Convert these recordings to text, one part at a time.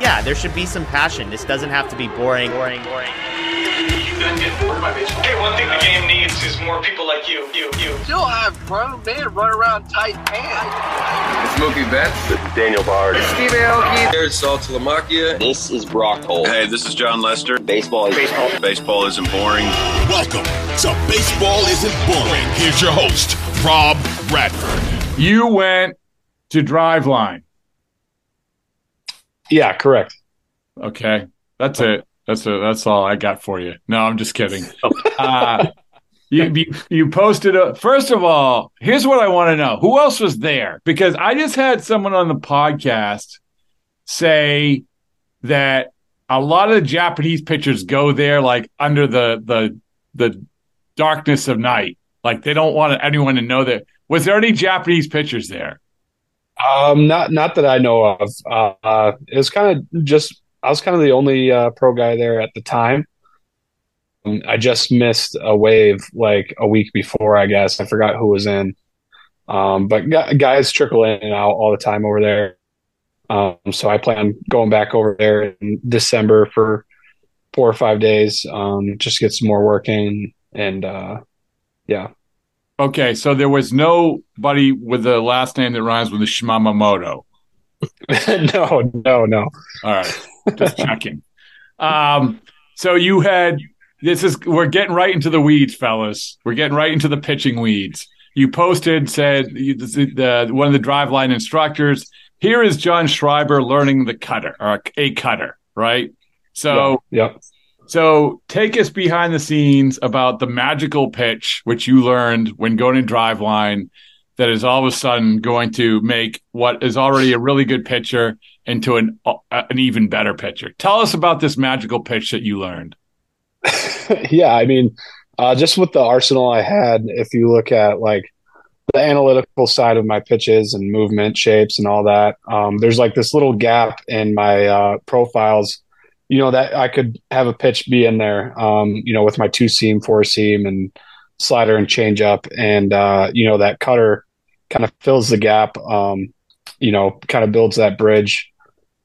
Yeah, there should be some passion. This doesn't have to be boring. You guys get bored by baseball. Hey, one thing the game needs is more people like you. Still have grown men run around tight pants. It's Mookie Betts. It's Daniel Bard. It's Steve Aoki. There's Saltalamacchia. This is Brock Holt. Hey, this is John Lester. Baseball. Baseball isn't boring. Welcome to Baseball Isn't Boring. Here's your host, Rob Bradford. You went to Driveline. Yeah, correct. Okay, that's it. That's all I got for you. No, I'm just kidding. You posted a. First of all, here's what I want to know: who else was there? Because I just had someone on the podcast say that a lot of the Japanese pitchers go there, like under the darkness of night, like they don't want anyone to know that. Was there any Japanese pitchers there? Not that I know of. It was kind of just I was kind of the only pro guy there at the time. I just missed a wave like a week before, I guess. I forgot who was in. But guys trickle in and out all the time over there. So I plan on going back over there in December for 4 or 5 days. Just get some more work in and yeah. Okay, so there was nobody with the last name that rhymes with the Shimamamoto. No. All right, just checking. So you had we're getting right into the weeds, fellas. We're getting right into the pitching weeds. You posted, said one of the Driveline instructors. Here is John Schreiber learning the cutter or a cutter, right? So yeah. So take us behind the scenes about the magical pitch, which you learned when going to Driveline, that is all of a sudden going to make what is already a really good pitcher into an even better pitcher. Tell us about this magical pitch that you learned. Yeah, I mean, just with the arsenal I had, if you look at like the analytical side of my pitches and movement shapes and all that, there's like this little gap in my profiles. You know, that I could have a pitch be in there, you know, with my 2-seam, 4-seam and slider and change up. And, you know, that cutter kind of fills the gap, you know, kind of builds that bridge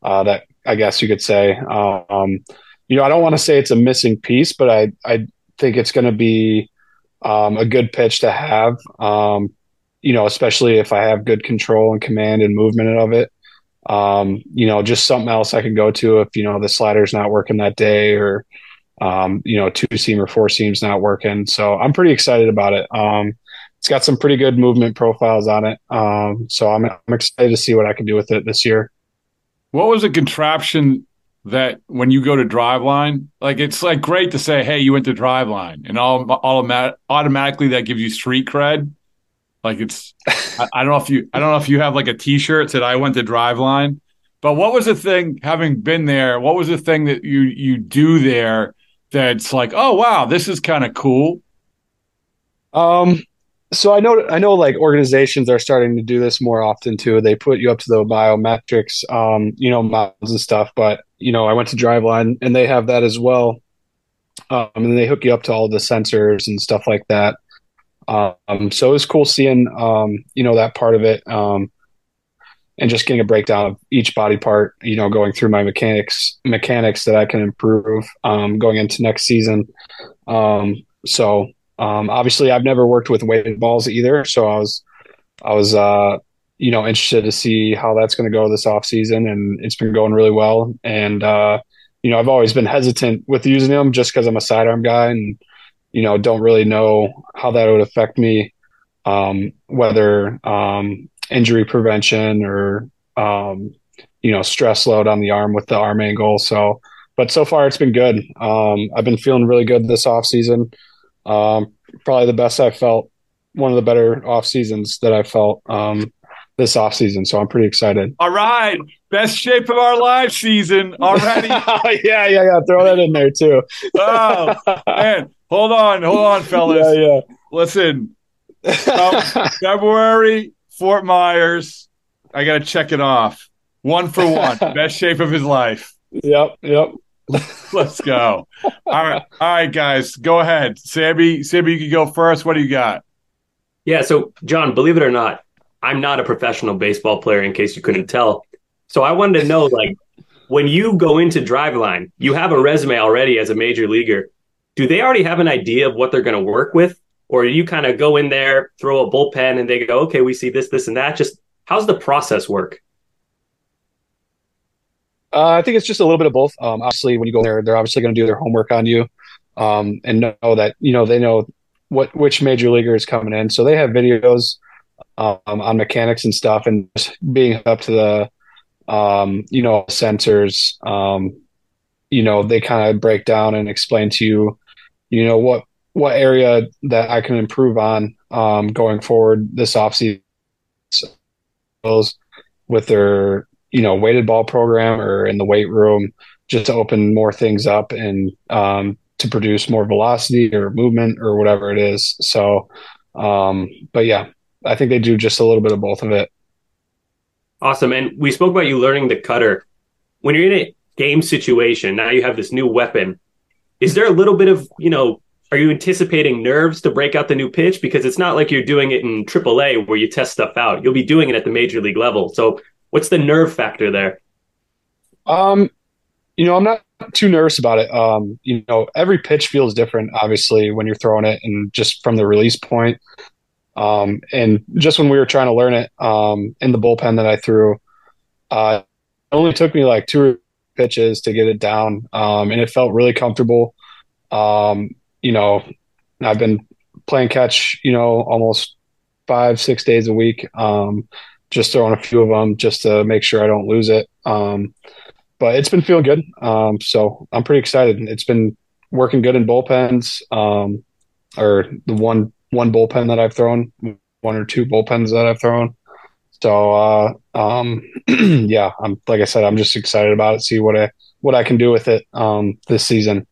that I guess you could say, you know, I don't want to say it's a missing piece, but I think it's going to be a good pitch to have, you know, especially if I have good control and command and movement of it. You know, just something else I can go to if, you know, the slider's not working that day or, you know, 2-seam or 4-seam's not working. So I'm pretty excited about it. It's got some pretty good movement profiles on it. So I'm excited to see what I can do with it this year. What was the contraption that when you go to Driveline, like, it's like great to say, hey, you went to Driveline and automatically that gives you street cred. Like it's, I don't know if you have like a T-shirt that I went to Driveline, but what was the thing? Having been there, what was the thing that you do there that's like, oh wow, this is kind of cool? So I know like organizations are starting to do this more often too. They put you up to the biometrics, you know, models and stuff. But you know, I went to Driveline and they have that as well, and they hook you up to all the sensors and stuff like that. So it was cool seeing, you know, that part of it. and just getting a breakdown of each body part, you know, going through my mechanics that I can improve going into next season. So obviously I've never worked with weighted balls either. So I was you know, interested to see how that's going to go this off season, and it's been going really well. And, you know, I've always been hesitant with using them just because I'm a sidearm guy and, you know, don't really know how that would affect me, whether injury prevention or, you know, stress load on the arm with the arm angle. So, but so far it's been good. I've been feeling really good this off season. Probably the best I've felt, one of the better off seasons that I felt, this off season. So I'm pretty excited. All right. Best shape of our live season already. Yeah. Throw that in there too. Oh man. Hold on fellas. Yeah. Listen, February, Fort Myers. I got to check it off. 1 for 1. Best shape of his life. Yep. Let's go. All right, guys. Go ahead. Sammy, you can go first. What do you got? Yeah, so, John, believe it or not, I'm not a professional baseball player, in case you couldn't tell. So I wanted to know, like, when you go into Driveline, you have a resume already as a major leaguer. Do they already have an idea of what they're going to work with? Or do you kind of go in there, throw a bullpen, and they go, okay, we see this, this, and that? Just how's the process work? I think it's just a little bit of both. Obviously, when you go there, they're obviously going to do their homework on you and know that, you know, they know which major leaguer is coming in. So they have videos on mechanics and stuff, and just being up to the, you know, sensors, you know, they kind of break down and explain to you, you know, what area that I can improve on going forward this offseason with their, you know, weighted ball program or in the weight room, just to open more things up and to produce more velocity or movement or whatever it is. So, but yeah, I think they do just a little bit of both of it. Awesome. And we spoke about you learning the cutter. When you're in a game situation, now you have this new weapon. Is there a little bit of, you know, are you anticipating nerves to break out the new pitch? Because it's not like you're doing it in AAA where you test stuff out. You'll be doing it at the major league level. So what's the nerve factor there? You know, I'm not too nervous about it. You know, every pitch feels different, obviously, when you're throwing it and just from the release point. And just when we were trying to learn it in the bullpen that I threw, it only took me like 2 pitches to get it down, and it felt really comfortable. You know, I've been playing catch, you know, almost 5-6 days a week, just throwing a few of them just to make sure I don't lose it. But it's been feeling good. So I'm pretty excited. It's been working good in bullpens, or the one bullpen that I've thrown, 1 or 2 bullpens that I've thrown. So, yeah, I'm, like I said, I'm just excited about it. See what I can do with it, this season.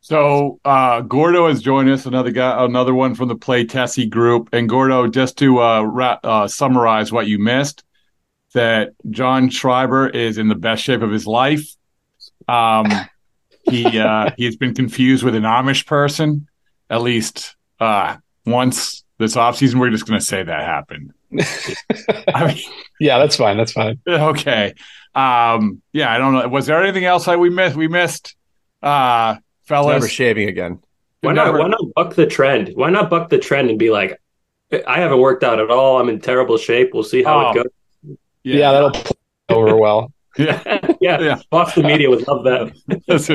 So, Gordo has joined us, another one from the Play Tessie group. And Gordo, just to, summarize what you missed, that John Schreiber is in the best shape of his life. He has been confused with an Amish person, at least once this offseason. We're just going to say that happened. I mean, yeah, that's fine. Okay. Yeah, I don't know. Was there anything else that we missed? Fellas. Never shaving again. Why not buck the trend? Why not buck the trend and be like, I haven't worked out at all. I'm in terrible shape. We'll see how it goes. Yeah, that'll play over well. Yeah. Fox the media would love that.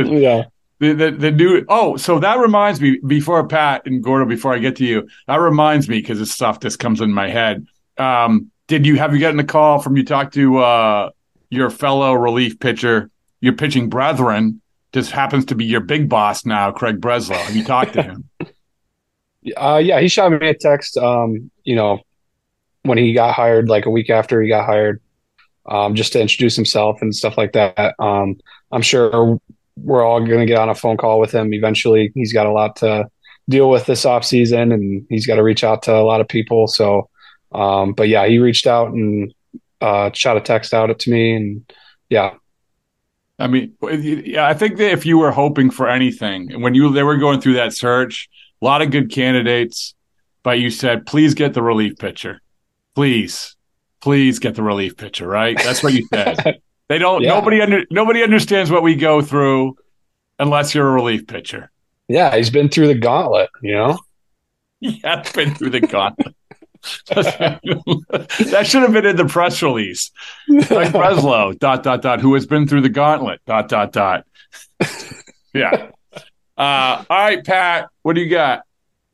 Yeah. The new. Oh, so that reminds me, before Pat and Gordo, before I get to you, that reminds me, because it's stuff that comes in my head. Have you gotten a call from, you talked to your fellow relief pitcher, your pitching brethren, just happens to be your big boss now, Craig Breslow. Have you talked to him? Yeah, he shot me a text, you know, when he got hired, like a week after he got hired, just to introduce himself and stuff like that. I'm sure we're all going to get on a phone call with him eventually. He's got a lot to deal with this off season, and he's got to reach out to a lot of people. So, but yeah, he reached out and shot a text out to me, and yeah. I mean, I think that if you were hoping for anything, when they were going through that search, a lot of good candidates, but you said, please get the relief pitcher. Please. please get the relief pitcher, right? That's what you said. They don't. Yeah. Nobody understands what we go through unless you're a relief pitcher. Yeah, he's been through the gauntlet, you know? Yeah, I've been through the gauntlet. That should have been in the press release. Like Breslow, ... who has been through the gauntlet, ... Yeah. All right, Pat, what do you got?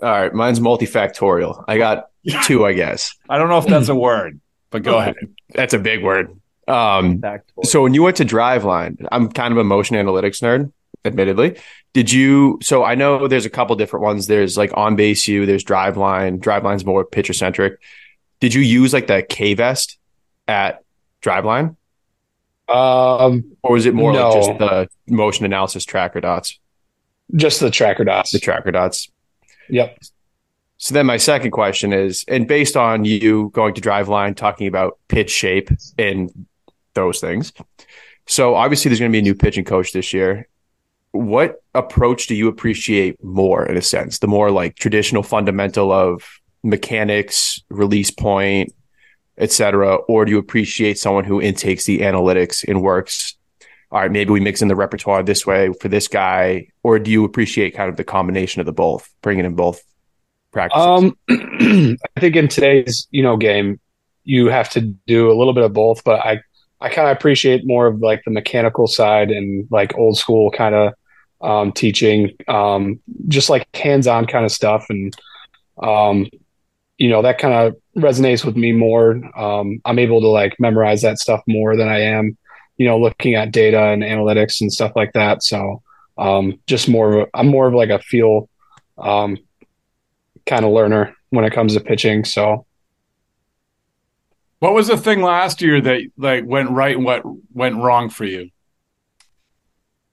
All right, mine's multifactorial. I got two, I guess. I don't know if that's a word, but go ahead. That's a big word. So when you went to Driveline, I'm kind of a motion analytics nerd, admittedly. So I know there's a couple different ones. There's like On Base U, there's Driveline. Driveline's more pitcher centric. Did you use like the K-Vest at Driveline? Or was it more like just the motion analysis tracker dots? Just the tracker dots. The tracker dots. Yep. So then my second question is, and based on you going to Driveline, talking about pitch shape and those things. So obviously there's going to be a new pitching coach this year. What approach do you appreciate more, in a sense? The more like traditional fundamental of mechanics, release point, etc., or do you appreciate someone who intakes the analytics and works, all right, maybe we mix in the repertoire this way for this guy, or do you appreciate kind of the combination of the both, bringing in both practices? I think in today's, game, you have to do a little bit of both, but I kind of appreciate more of like the mechanical side and like old school kind of teaching, just like hands-on kind of stuff. And, that kind of resonates with me more. I'm able to like memorize that stuff more than I am, looking at data and analytics and stuff like that. So just I'm more of like a feel kind of learner when it comes to pitching. So what was the thing last year that like went right and what went wrong for you?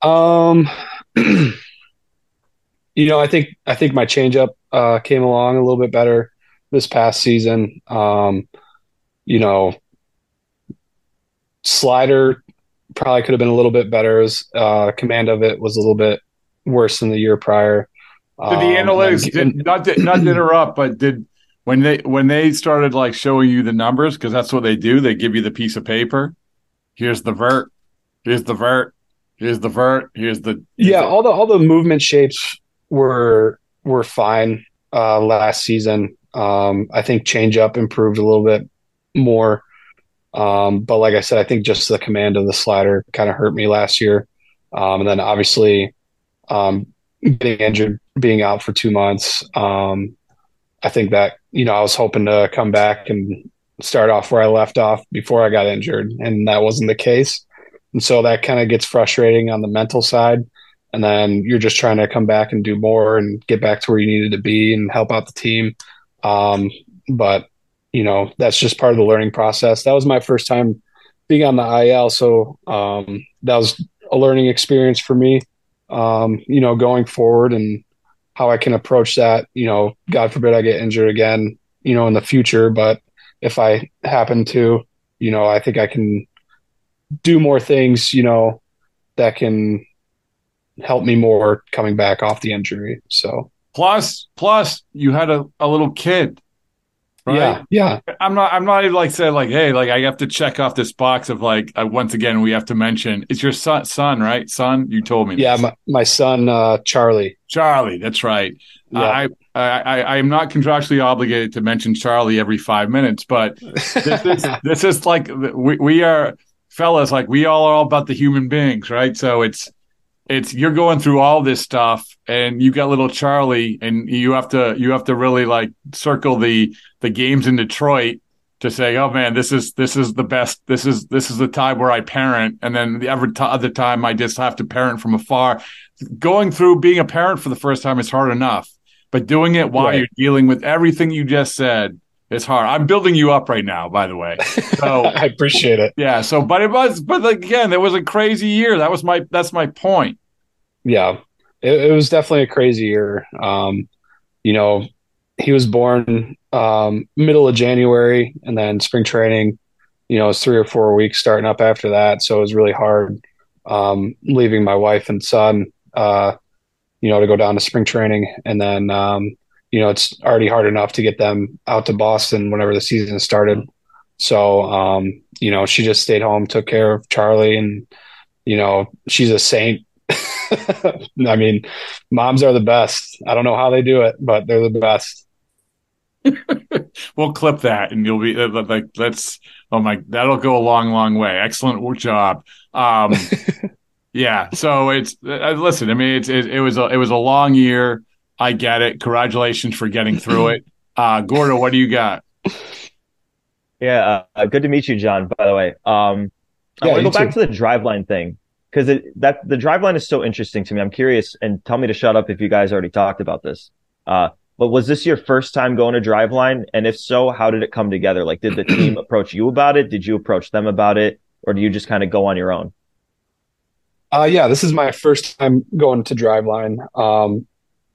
I think my changeup came along a little bit better this past season. Slider probably could have been a little bit better. His command of it was a little bit worse than the year prior. Did the analytics not to interrupt, but did when they started like showing you the numbers, because that's what they do. They give you the piece of paper. Here's the vert. Here's the vert. Here's the vert. Here's the all the movement shapes were fine last season. I think changeup improved a little bit more. But like I said, I think just the command of the slider kind of hurt me last year. And then obviously getting injured, being out for 2 months. I think that, I was hoping to come back and start off where I left off before I got injured, and that wasn't the case. And so that kind of gets frustrating on the mental side. And then you're just trying to come back and do more and get back to where you needed to be and help out the team. But that's just part of the learning process. That was my first time being on the IL. So that was a learning experience for me, going forward and how I can approach that. God forbid I get injured again, in the future. But if I happen to, I think I can do more things, that can help me more coming back off the injury. So plus you had a little kid. Right? Yeah. I'm not even like saying like, hey, like I have to check off this box of like, once again, we have to mention it's your son, right? Son, you told me. Yeah. My son, Charlie. That's right. Yeah. I am not contractually obligated to mention Charlie every 5 minutes, but this is like, we are fellas, like we all are all about the human beings. Right. So it's you're going through all this stuff and you got little Charlie and you have to really like circle the games in Detroit to say, oh man, this is the best. This is the time where I parent. And then the other time I just have to parent from afar. Going through being a parent for the first time is hard enough, but doing it while you're dealing with everything you just said is hard. I'm building you up right now, by the way. So I appreciate it. Yeah. So, but again, there was a crazy year. That's my point. Yeah, it was definitely a crazy year. He was born middle of January, and then spring training, it's 3 or 4 weeks starting up after that. So it was really hard leaving my wife and son, to go down to spring training. And then, it's already hard enough to get them out to Boston whenever the season started. So, you know, she just stayed home, took care of Charlie, and, you know, she's a saint. I mean, moms are the best. I don't know how they do it, but they're the best. We'll clip that and you'll be like, let's, oh my, that'll go a long, long way. Excellent job. Yeah. So it's, listen, I mean, it was a long year. I get it. Congratulations for getting through it. Gordo, what do you got? Yeah. Good to meet you, John, by the way. I want to go back to the Driveline thing. Because the Driveline is so interesting to me. I'm curious, and tell me to shut up if you guys already talked about this. But was this your first time going to Driveline? And if so, how did it come together? Like, did the team approach you about it? Did you approach them about it? Or do you just kind of go on your own? Yeah, this is my first time going to Driveline.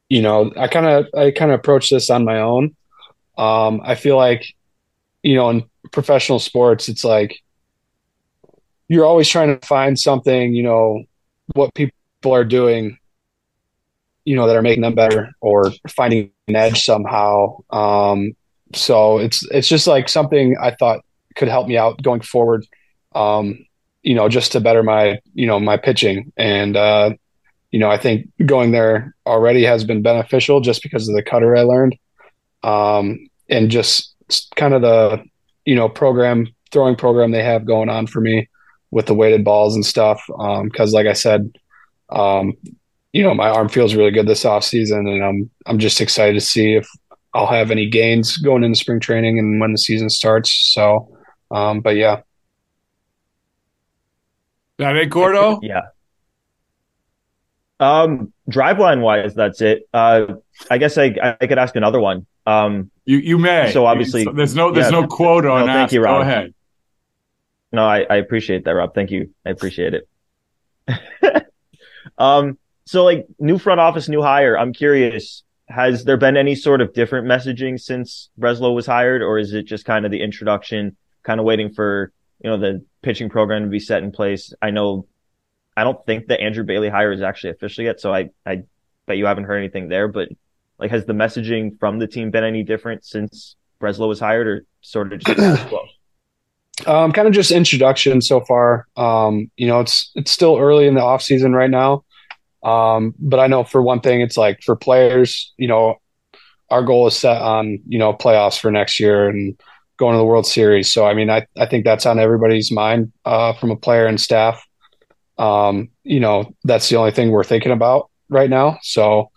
You know, I kind of approached this on my own. I feel like, you know, in professional sports, it's like, you're always trying to find something, you know, what people are doing, you know, that are making them better or finding an edge somehow. So it's just like something I thought could help me out going forward, you know, just to better my, you know, my pitching. And, you know, I think going there already has been beneficial just because of the cutter I learned, and just kind of the, you know, throwing program they have going on for me, with the weighted balls and stuff. Cause like I said, you know, my arm feels really good this off season, and I'm just excited to see if I'll have any gains going into spring training and when the season starts. So, but yeah. That it, Gordo? Yeah. Driveline wise, that's it. I guess I could ask another one. You may. So obviously there's no quota on that. Go Rob. Ahead. No, I appreciate that, Rob. Thank you. I appreciate it. So like new front office, new hire. I'm curious, has there been any sort of different messaging since Breslow was hired, or is it just kind of the introduction, kind of waiting for, you know, the pitching program to be set in place? I don't think the Andrew Bailey hire is actually official yet, so I bet you haven't heard anything there, but like, has the messaging from the team been any different since Breslow was hired, or sort of just kind of just introduction so far. You know, it's still early in the off season right now. But I know for one thing, it's like for players, you know, our goal is set on, you know, playoffs for next year and going to the World Series. So, I mean, I think that's on everybody's mind, from a player and staff. You know, that's the only thing we're thinking about right now. So,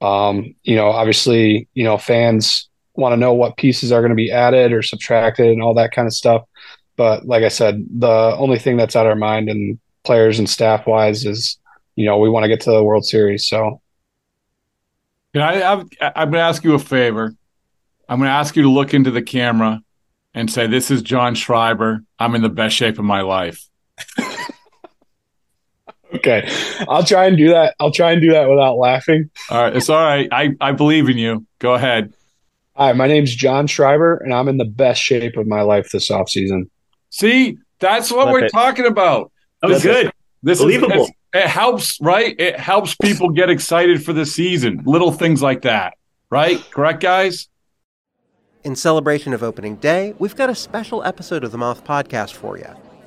you know, obviously, you know, fans want to know what pieces are going to be added or subtracted and all that kind of stuff. But like I said, the only thing that's on our mind and players and staff wise is, you know, we want to get to the World Series. So, you know, I'm going to ask you a favor. I'm going to ask you to look into the camera and say, "This is John Schreiber. I'm in the best shape of my life." Okay, I'll try and do that. I'll try and do that without laughing. All right, it's all right. I believe in you. Go ahead. Hi, my name's John Schreiber, and I'm in the best shape of my life this offseason. See, that's what we're talking about. That was good. This believable. It helps, right? It helps people get excited for the season. Little things like that, right? Correct, guys? In celebration of opening day, we've got a special episode of The Moth Podcast for you.